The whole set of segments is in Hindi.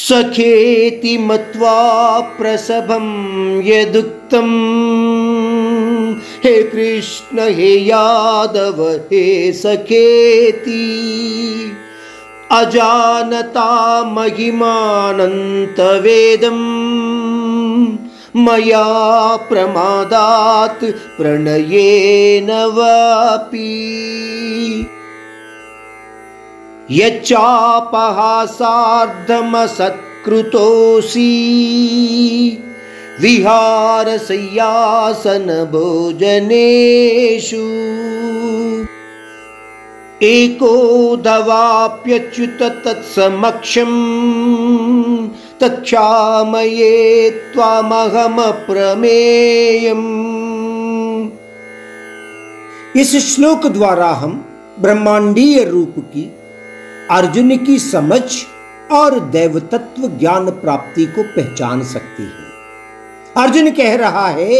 सखेति मत्वा प्रसभम यदुक्तम। हे कृष्ण हे यादव हे सखेति अजानता महिमानंत वेदम मया प्रमादात् प्रणयेन वापि। यच्चापहासार्धमसत्कृतोऽसि विहारशय्यासनभोजनेषु एको दवाप्यच्युत तत्समक्षं तच्छामये त्वामहमप्रमेयम्। इस श्लोक द्वारा हम ब्रह्मांडीय रूप की अर्जुन की समझ और दैवतत्व ज्ञान प्राप्ति को पहचान सकती है। अर्जुन कह रहा है,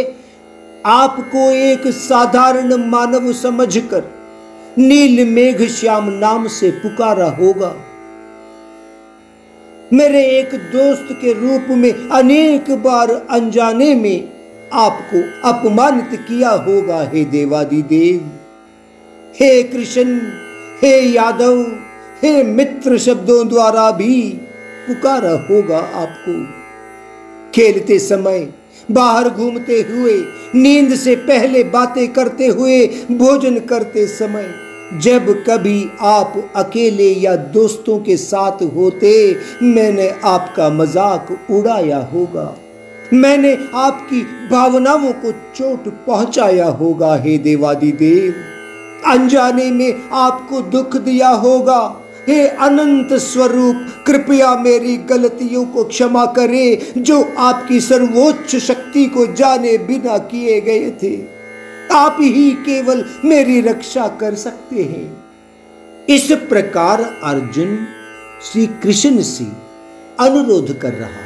आपको एक साधारण मानव समझकर नील मेघ श्याम नाम से पुकारा होगा। मेरे एक दोस्त के रूप में अनेक बार अनजाने में आपको अपमानित किया होगा। हे देवाधिदेव, हे कृष्ण, हे यादव, हे मित्र शब्दों द्वारा भी पुकारा होगा आपको। खेलते समय, बाहर घूमते हुए, नींद से पहले बातें करते हुए, भोजन करते समय, जब कभी आप अकेले या दोस्तों के साथ होते, मैंने आपका मजाक उड़ाया होगा, मैंने आपकी भावनाओं को चोट पहुंचाया होगा। हे देवाधिदेव, अनजाने में आपको दुख दिया होगा। हे अनंत स्वरूप, कृपया मेरी गलतियों को क्षमा करें, जो आपकी सर्वोच्च शक्ति को जाने बिना किए गए थे। आप ही केवल मेरी रक्षा कर सकते हैं। इस प्रकार अर्जुन श्री कृष्ण से अनुरोध कर रहा है।